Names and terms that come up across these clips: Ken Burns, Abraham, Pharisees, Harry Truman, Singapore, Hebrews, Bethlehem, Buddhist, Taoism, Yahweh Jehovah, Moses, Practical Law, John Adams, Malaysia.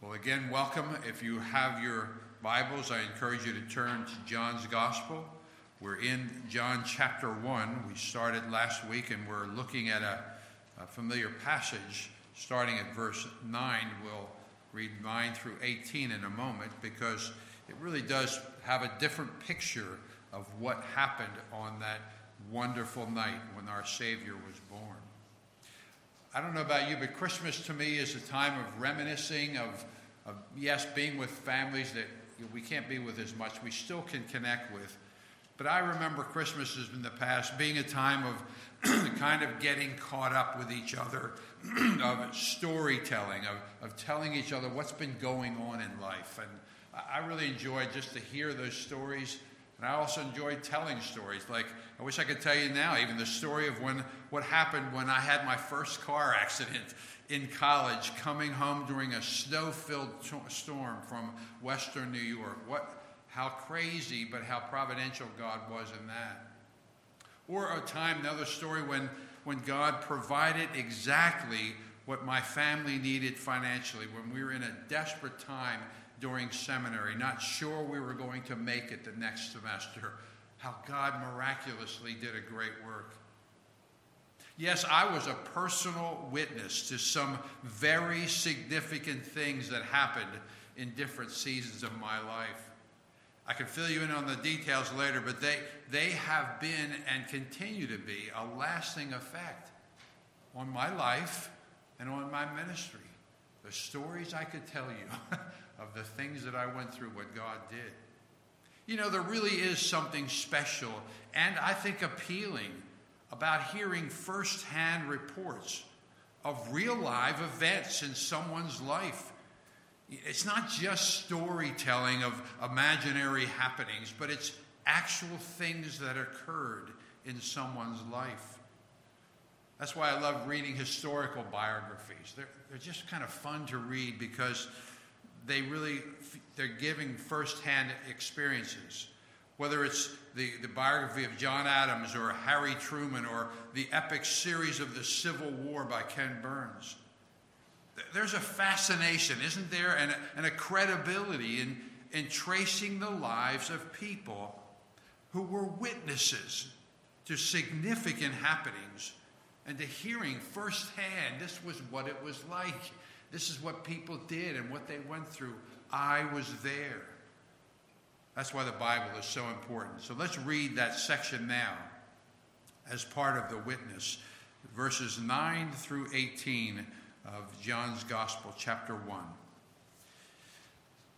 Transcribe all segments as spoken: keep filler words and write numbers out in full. Well, again, welcome. If you have your Bibles, I encourage you to turn to John's Gospel. We're in John chapter one. We started last week, and we're looking at a, a familiar passage starting at verse nine. We'll read nine through eighteen in a moment because it really does have a different picture of what happened on that wonderful night when our Savior was born. I don't know about you, but Christmas to me is a time of reminiscing, of, of yes, being with families that we can't be with as much, we still can connect with. But I remember Christmases in the past being a time of kind of getting caught up with each other, of storytelling, of, of telling each other what's been going on in life. And I really enjoyed just to hear those stories. And I also enjoyed telling stories. Like, I wish I could tell you now, even the story of when what happened when I had my first car accident in college, coming home during a snow-filled t- storm from western New York. What, how crazy, but how providential God was in that. Or a time, another story, when, when God provided exactly what my family needed financially, when we were in a desperate time during seminary, not sure we were going to make it the next semester, how God miraculously did a great work. Yes, I was a personal witness to some very significant things that happened in different seasons of my life. I can fill you in on the details later, but they, they have been and continue to be a lasting effect on my life and on my ministry. The stories I could tell you of the things that I went through, what God did. You know, there really is something special and I think appealing about hearing firsthand reports of real live events in someone's life. It's not just storytelling of imaginary happenings, but it's actual things that occurred in someone's life. That's why I love reading historical biographies. They're, they're just kind of fun to read because they really, they're giving firsthand experiences. Whether it's the, the biography of John Adams or Harry Truman or the epic series of the Civil War by Ken Burns. There's a fascination, isn't there, and a, and a credibility in, in tracing the lives of people who were witnesses to significant happenings and to hearing firsthand, this was what it was like. This is what people did and what they went through. I was there. That's why the Bible is so important. So let's read that section now as part of the witness. Verses nine through eighteen of John's Gospel, chapter one.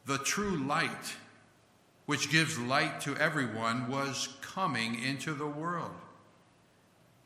The true light, which gives light to everyone, was coming into the world.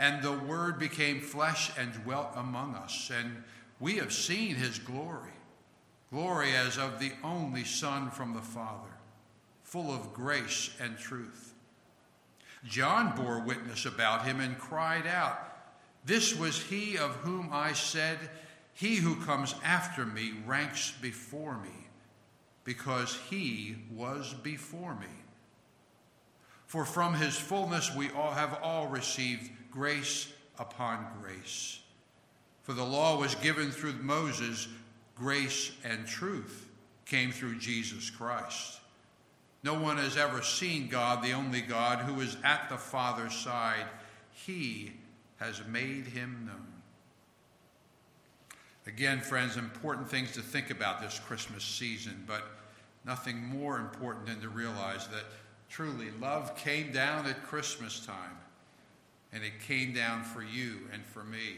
And the Word became flesh and dwelt among us, and we have seen his glory, glory as of the only Son from the Father, full of grace and truth. John bore witness about him and cried out, "This was he of whom I said, he who comes after me ranks before me, because he was before me." For from his fullness we all have all received grace upon grace. For the law was given through Moses, grace and truth came through Jesus Christ. No one has ever seen God, the only God, who is at the Father's side. He has made him known. Again, friends, important things to think about this Christmas season, but nothing more important than to realize that truly, love came down at Christmas time, and it came down for you and for me,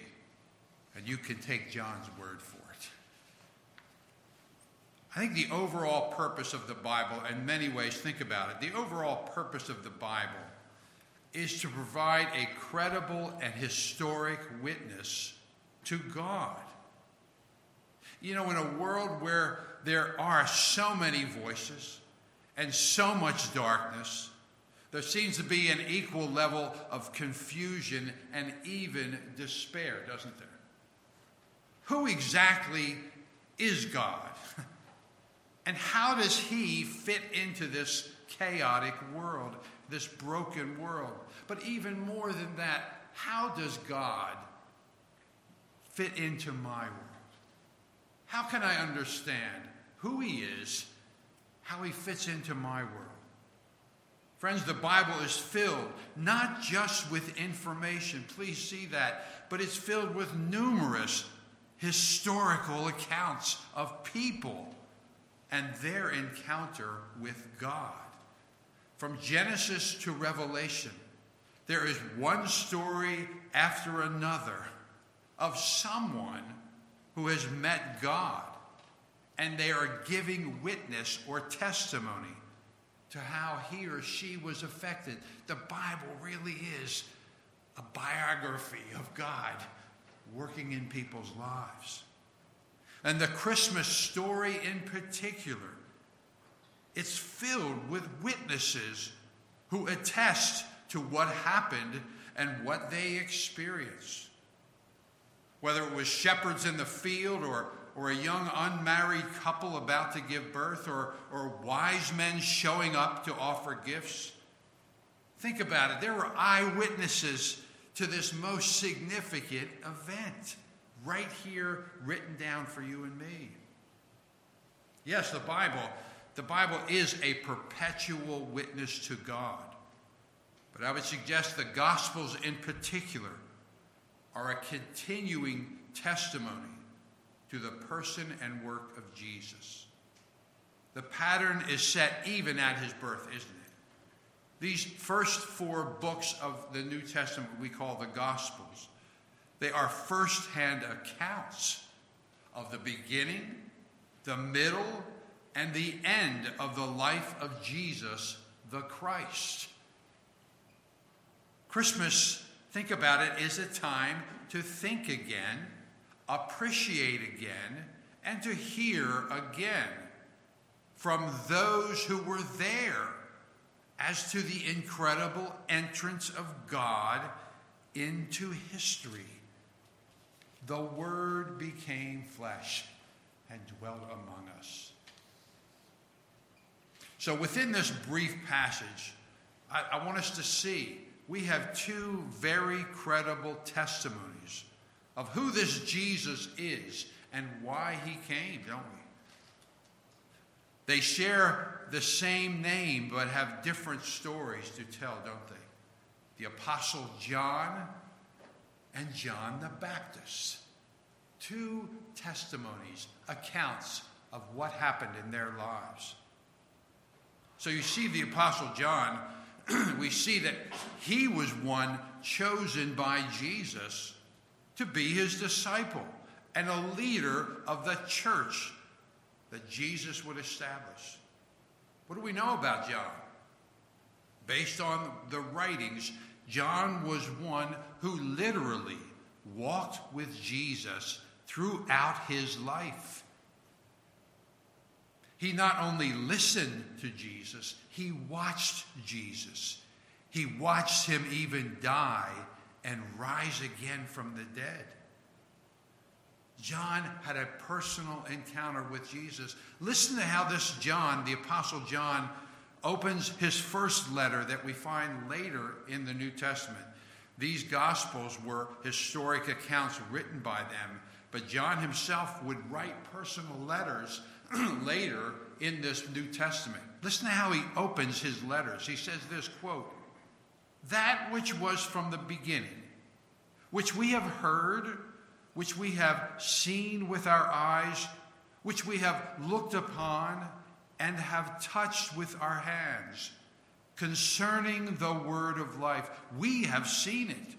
and you can take John's word for it. I think the overall purpose of the Bible, in many ways, think about it, the overall purpose of the Bible is to provide a credible and historic witness to God. You know, in a world where there are so many voices, and so much darkness, there seems to be an equal level of confusion and even despair, doesn't there? Who exactly is God? And how does he fit into this chaotic world, this broken world? But even more than that, how does God fit into my world? How can I understand who he is, how he fits into my world? Friends, the Bible is filled not just with information, please see that, but it's filled with numerous historical accounts of people and their encounter with God. From Genesis to Revelation, there is one story after another of someone who has met God, and they are giving witness or testimony to how he or she was affected. The Bible really is a biography of God working in people's lives. And the Christmas story in particular, it's filled with witnesses who attest to what happened and what they experienced. Whether it was shepherds in the field or, or a young unmarried couple about to give birth or, or wise men showing up to offer gifts. Think about it. There were eyewitnesses to this most significant event right here written down for you and me. Yes, the Bible, the Bible is a perpetual witness to God. But I would suggest the Gospels in particular are a continuing testimony to the person and work of Jesus. The pattern is set even at his birth, isn't it? These first four books of the New Testament we call the Gospels, they are first-hand accounts of the beginning, the middle, and the end of the life of Jesus the Christ. Christmas, think about it, is a time to think again, appreciate again, and to hear again from those who were there as to the incredible entrance of God into history. The Word became flesh and dwelt among us. So within this brief passage, I, I want us to see we have two very credible testimonies of who this Jesus is and why he came, don't we? They share the same name but have different stories to tell, don't they? The Apostle John and John the Baptist. Two testimonies, accounts of what happened in their lives. So you see the Apostle John, we see that he was one chosen by Jesus to be his disciple and a leader of the church that Jesus would establish. What do we know about John? Based on the writings, John was one who literally walked with Jesus throughout his life. He not only listened to Jesus, he watched Jesus. He watched him even die and rise again from the dead. John had a personal encounter with Jesus. Listen to how this John, the Apostle John, opens his first letter that we find later in the New Testament. These Gospels were historic accounts written by them, but John himself would write personal letters later in this New Testament. Listen to how he opens his letters. He says this, quote, "That which was from the beginning, which we have heard, which we have seen with our eyes, which we have looked upon and have touched with our hands, concerning the word of life, we have seen it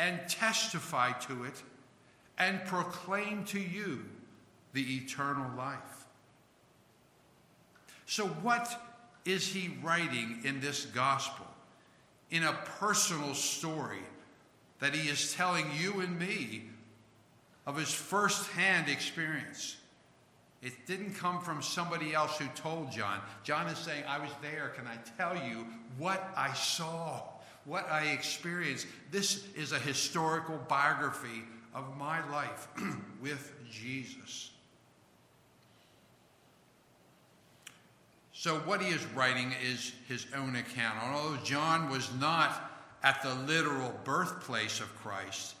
and testify to it and proclaim to you the eternal life." So what is he writing in this gospel, in a personal story that he is telling you and me of his firsthand experience? It didn't come from somebody else who told John. John is saying, I was there. Can I tell you what I saw, what I experienced? This is a historical biography of my life with Jesus. So what he is writing is his own account. Although John was not at the literal birthplace of Christ,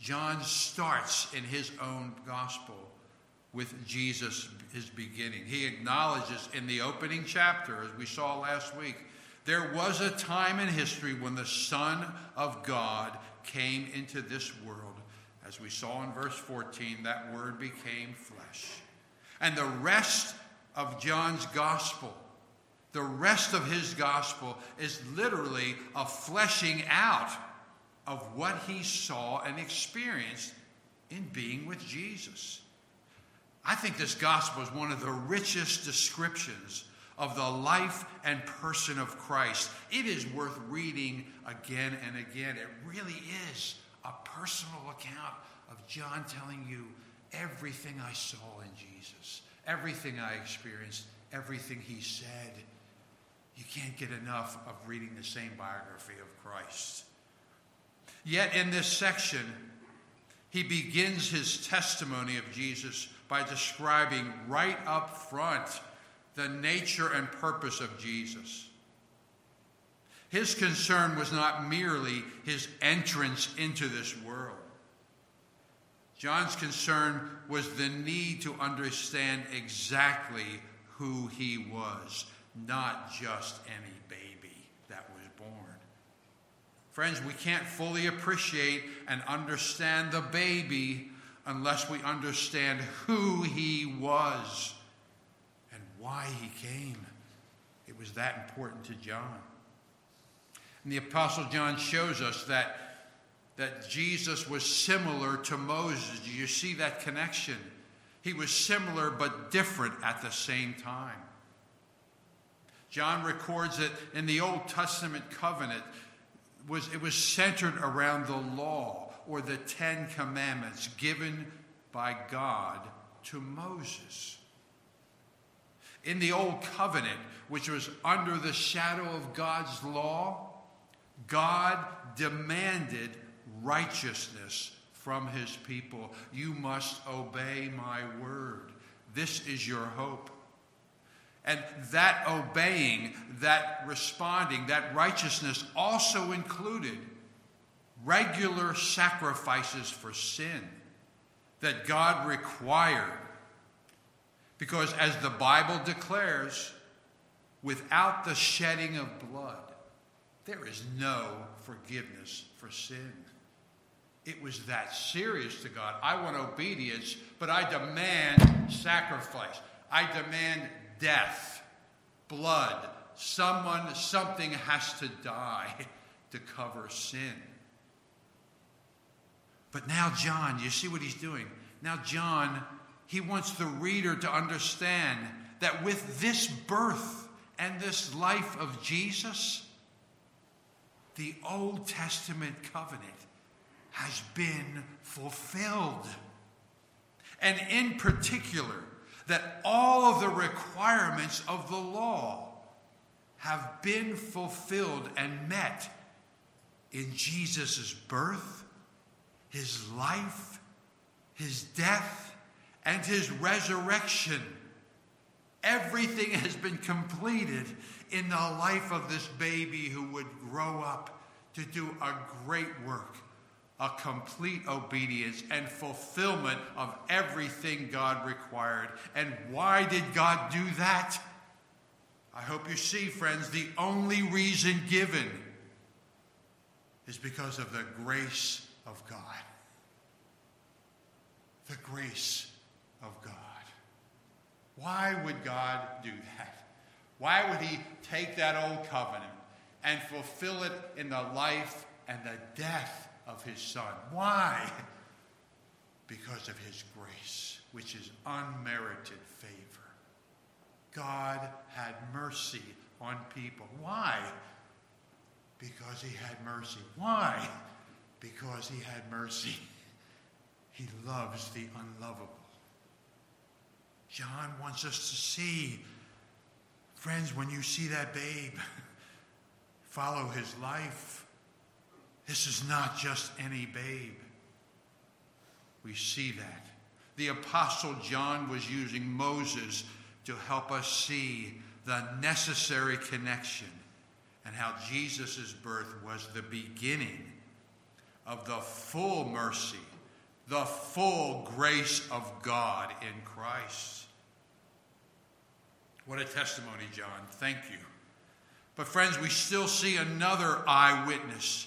John starts in his own gospel with Jesus, his beginning. He acknowledges in the opening chapter, as we saw last week, there was a time in history when the Son of God came into this world. As we saw in verse fourteen, that word became flesh. And the rest of John's gospel, the rest of his gospel is literally a fleshing out of what he saw and experienced in being with Jesus. I think this gospel is one of the richest descriptions of the life and person of Christ. It is worth reading again and again. It really is a personal account of John telling you everything I saw in Jesus, everything I experienced, everything he said. You can't get enough of reading the same biography of Christ. Yet in this section, he begins his testimony of Jesus by describing right up front the nature and purpose of Jesus. His concern was not merely his entrance into this world. John's concern was the need to understand exactly who he was, not just any baby that was born. Friends, we can't fully appreciate and understand the baby unless we understand who he was and why he came. It was that important to John. And the Apostle John shows us that, that Jesus was similar to Moses. Do you see that connection? He was similar but different at the same time. John records that in the Old Testament covenant, was, it was centered around the law, or the Ten Commandments given by God to Moses. In the Old Covenant, which was under the shadow of God's law, God demanded righteousness from his people. You must obey my word. This is your hope. And that obeying, that responding, that righteousness also included regular sacrifices for sin that God required. Because as the Bible declares, without the shedding of blood, there is no forgiveness for sin. It was that serious to God. I want obedience, but I demand sacrifice. I demand death, blood. Someone, something has to die to cover sin. But now John, you see what he's doing? Now John, he wants the reader to understand that with this birth and this life of Jesus, the Old Testament covenant has been fulfilled. And in particular, that all of the requirements of the law have been fulfilled and met in Jesus' birth, his life, his death, and his resurrection. Everything has been completed in the life of this baby who would grow up to do a great work, a complete obedience and fulfillment of everything God required. And why did God do that? I hope you see, friends, the only reason given is because of the grace of God. Of God. The grace of God. Why would God do that? Why would he take that old covenant and fulfill it in the life and the death of his son? Why? Because of his grace, which is unmerited favor. God had mercy on people. Why? Because he had mercy. Why? Because he had mercy. He loves the unlovable. John wants us to see. Friends, when you see that babe, follow his life. This is not just any babe. We see that. The Apostle John was using Moses to help us see the necessary connection and how Jesus' birth was the beginning of the full mercy, the full grace of God in Christ. What a testimony, John. Thank you. But friends, we still see another eyewitness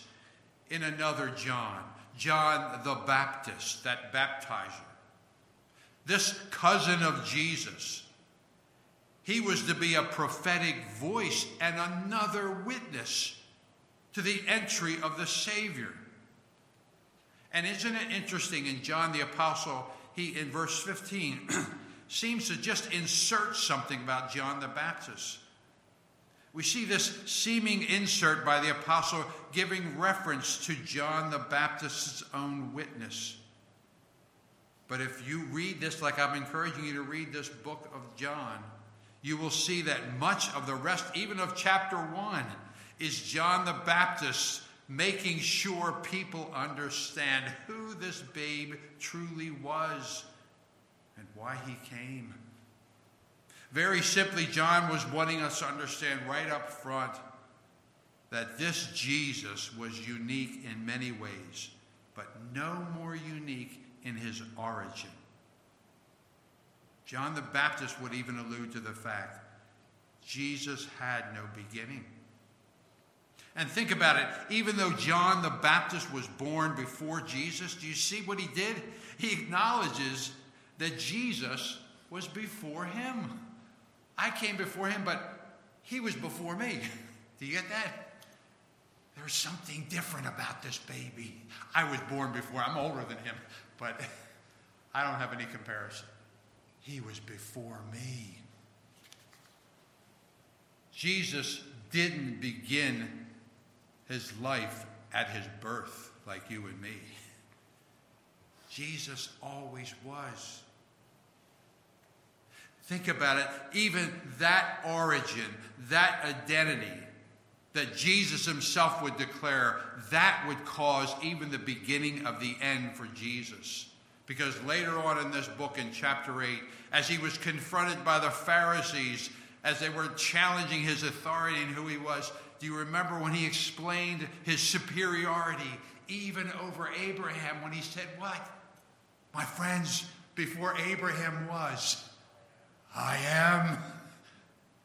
in another John, John the Baptist, that baptizer. This cousin of Jesus, he was to be a prophetic voice and another witness to the entry of the Savior. And isn't it interesting, in John the Apostle, he, in verse fifteen, seems to just insert something about John the Baptist. We see this seeming insert by the Apostle giving reference to John the Baptist's own witness. But if you read this, like I'm encouraging you to read this book of John, you will see that much of the rest, even of chapter one, is John the Baptist making sure people understand who this babe truly was and why he came. Very simply, John was wanting us to understand right up front that this Jesus was unique in many ways, but no more unique in his origin. John the Baptist would even allude to the fact Jesus had no beginning. And think about it, even though John the Baptist was born before Jesus, do you see what he did? He acknowledges that Jesus was before him. I came before him, but he was before me. Do you get that? There's something different about this baby. I was born before. I'm older than him, but I don't have any comparison. He was before me. Jesus didn't begin his life at his birth, like you and me. Jesus always was. Think about it. Even that origin, that identity that Jesus himself would declare, that would cause even the beginning of the end for Jesus. Because later on in this book, in chapter eight, as he was confronted by the Pharisees, as they were challenging his authority and who he was, do you remember when he explained his superiority even over Abraham, when he said, what? My friends, before Abraham was, I am.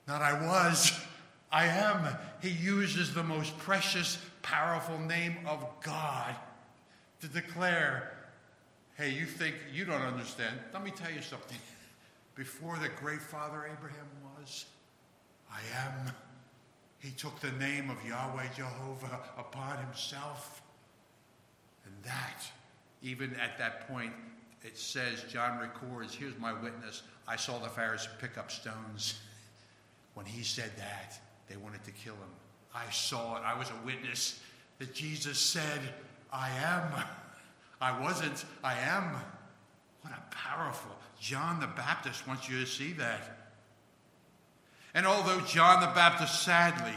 Not I was, I am. He uses the most precious, powerful name of God to declare, hey, you think you don't understand. Let me tell you something. Before the great father Abraham was, I am. He took the name of Yahweh Jehovah upon himself. And that, even at that point, it says, John records, here's my witness, I saw the Pharisees pick up stones. When he said that, they wanted to kill him. I saw it. I was a witness that Jesus said, I am. I wasn't. I am. What a powerful. John the Baptist wants you to see that. And although John the Baptist sadly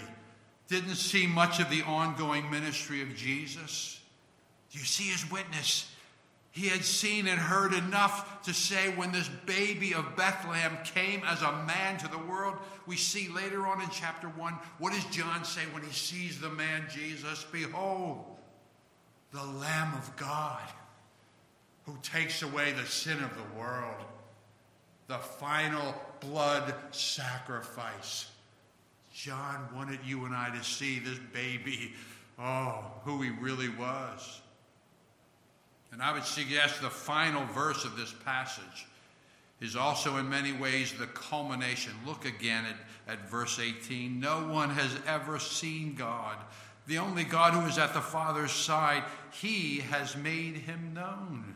didn't see much of the ongoing ministry of Jesus, do you see his witness? He had seen and heard enough to say, when this baby of Bethlehem came as a man to the world, we see later on in chapter one, what does John say when he sees the man Jesus? Behold, the Lamb of God, who takes away the sin of the world. The final blood sacrifice. John wanted you and I to see this baby, oh, who he really was. And I would suggest the final verse of this passage is also in many ways the culmination. Look again at, at verse eighteen. No one has ever seen God. The only God who is at the Father's side, he has made him known.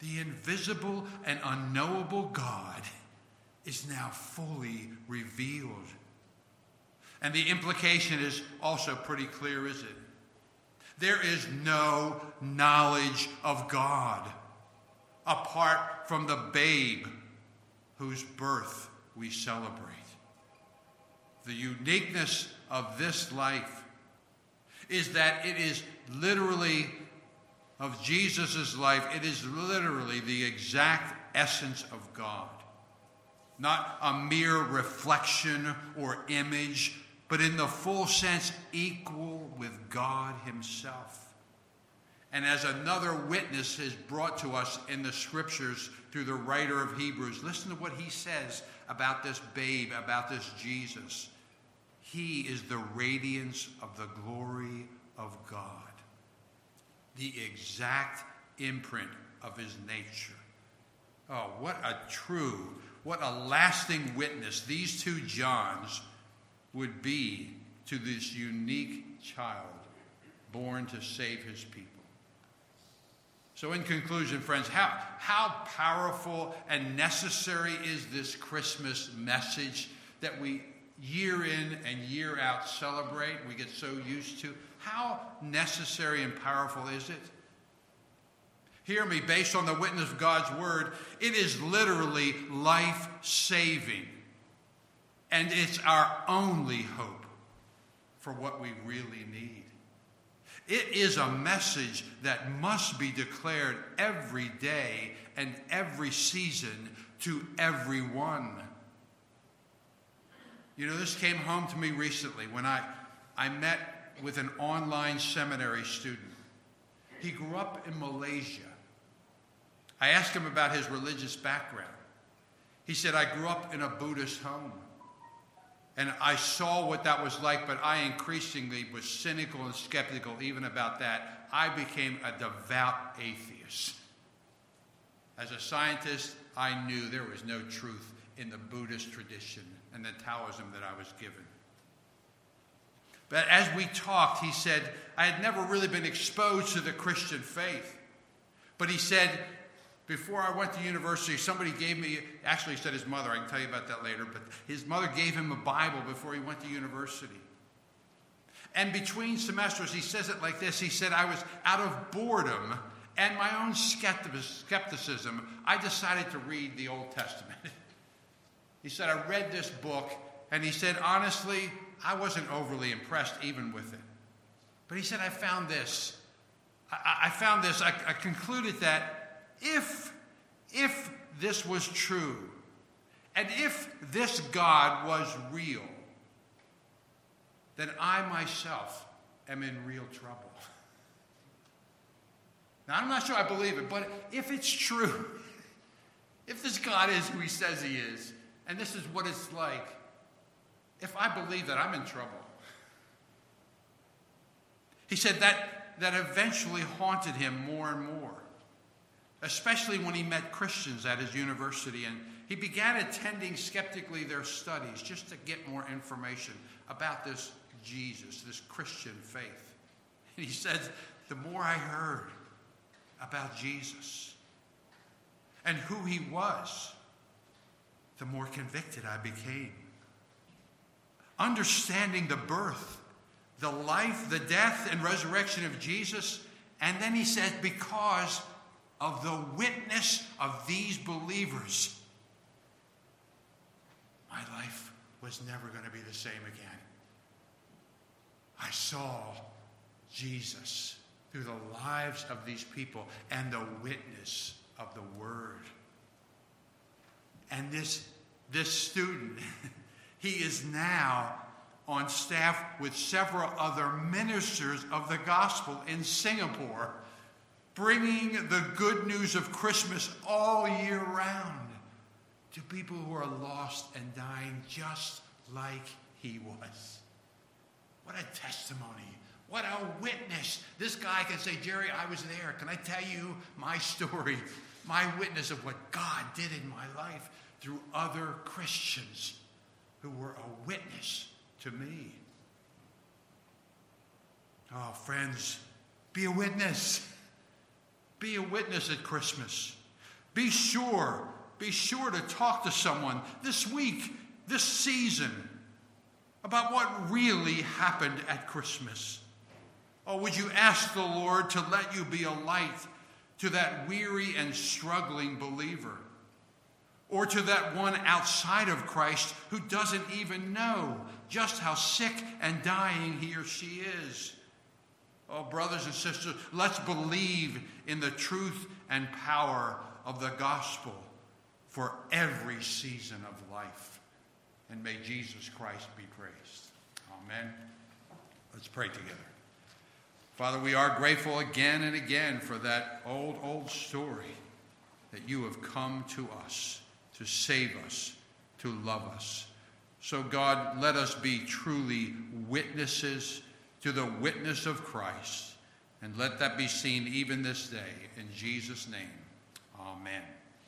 The invisible and unknowable God is now fully revealed. And the implication is also pretty clear, is it? There is no knowledge of God apart from the babe whose birth we celebrate. The uniqueness of this life is that it is literally of Jesus' life. It is literally the exact essence of God. Not a mere reflection or image, but in the full sense equal with God himself. And as another witness is brought to us in the scriptures through the writer of Hebrews, listen to what he says about this babe, about this Jesus. He is the radiance of the glory of God, the exact imprint of his nature. Oh, what a true, what a lasting witness these two Johns would be to this unique child born to save his people. So in conclusion, friends, how, how powerful and necessary is this Christmas message that we year in and year out celebrate, we get so used to? How necessary and powerful is it? Hear me, based on the witness of God's word, it is literally life-saving. And it's our only hope for what we really need. It is a message that must be declared every day and every season to everyone. You know, this came home to me recently when I, I met with an online seminary student. He grew up in Malaysia. I asked him about his religious background. He said, I grew up in a Buddhist home. And I saw what that was like, but I increasingly was cynical and skeptical even about that. I became a devout atheist. As a scientist, I knew there was no truth in the Buddhist tradition and the Taoism that I was given. But as we talked, he said, I had never really been exposed to the Christian faith. But he said, before I went to university, somebody gave me, actually he said his mother, I can tell you about that later, but his mother gave him a Bible before he went to university. And between semesters, he says it like this, he said, I was out of boredom and my own skepticism, I decided to read the Old Testament. He said, I read this book, and he said, honestly, I wasn't overly impressed even with it. But he said, I found this, I, I found this, I, I concluded that If, if this was true, and if this God was real, then I myself am in real trouble. Now, I'm not sure I believe it, but if it's true, if this God is who he says he is, and this is what it's like, if I believe that, I'm in trouble. He said that, that eventually haunted him more and more, especially when he met Christians at his university, and he began attending skeptically their studies just to get more information about this Jesus, this Christian faith. And he says, the more I heard about Jesus and who he was, the more convicted I became. Understanding the birth, the life, the death, and resurrection of Jesus, and then he says, because of the witness of these believers, my life was never going to be the same again. I saw Jesus through the lives of these people and the witness of the Word. And this, this student, he is now on staff with several other ministers of the gospel in Singapore, bringing the good news of Christmas all year round to people who are lost and dying just like he was. What a testimony. What a witness. This guy can say, Jerry, I was there. Can I tell you my story, my witness of what God did in my life through other Christians who were a witness to me? Oh, friends, be a witness. Be a witness at Christmas. Be sure, be sure to talk to someone this week, this season, about what really happened at Christmas. Or would you ask the Lord to let you be a light to that weary and struggling believer or to that one outside of Christ who doesn't even know just how sick and dying he or she is. Oh, brothers and sisters, let's believe in the truth and power of the gospel for every season of life. And may Jesus Christ be praised. Amen. Let's pray together. Father, we are grateful again and again for that old, old story that you have come to us to save us, to love us. So, God, let us be truly witnesses to the witness of Christ, and let that be seen even this day. In Jesus' name, amen.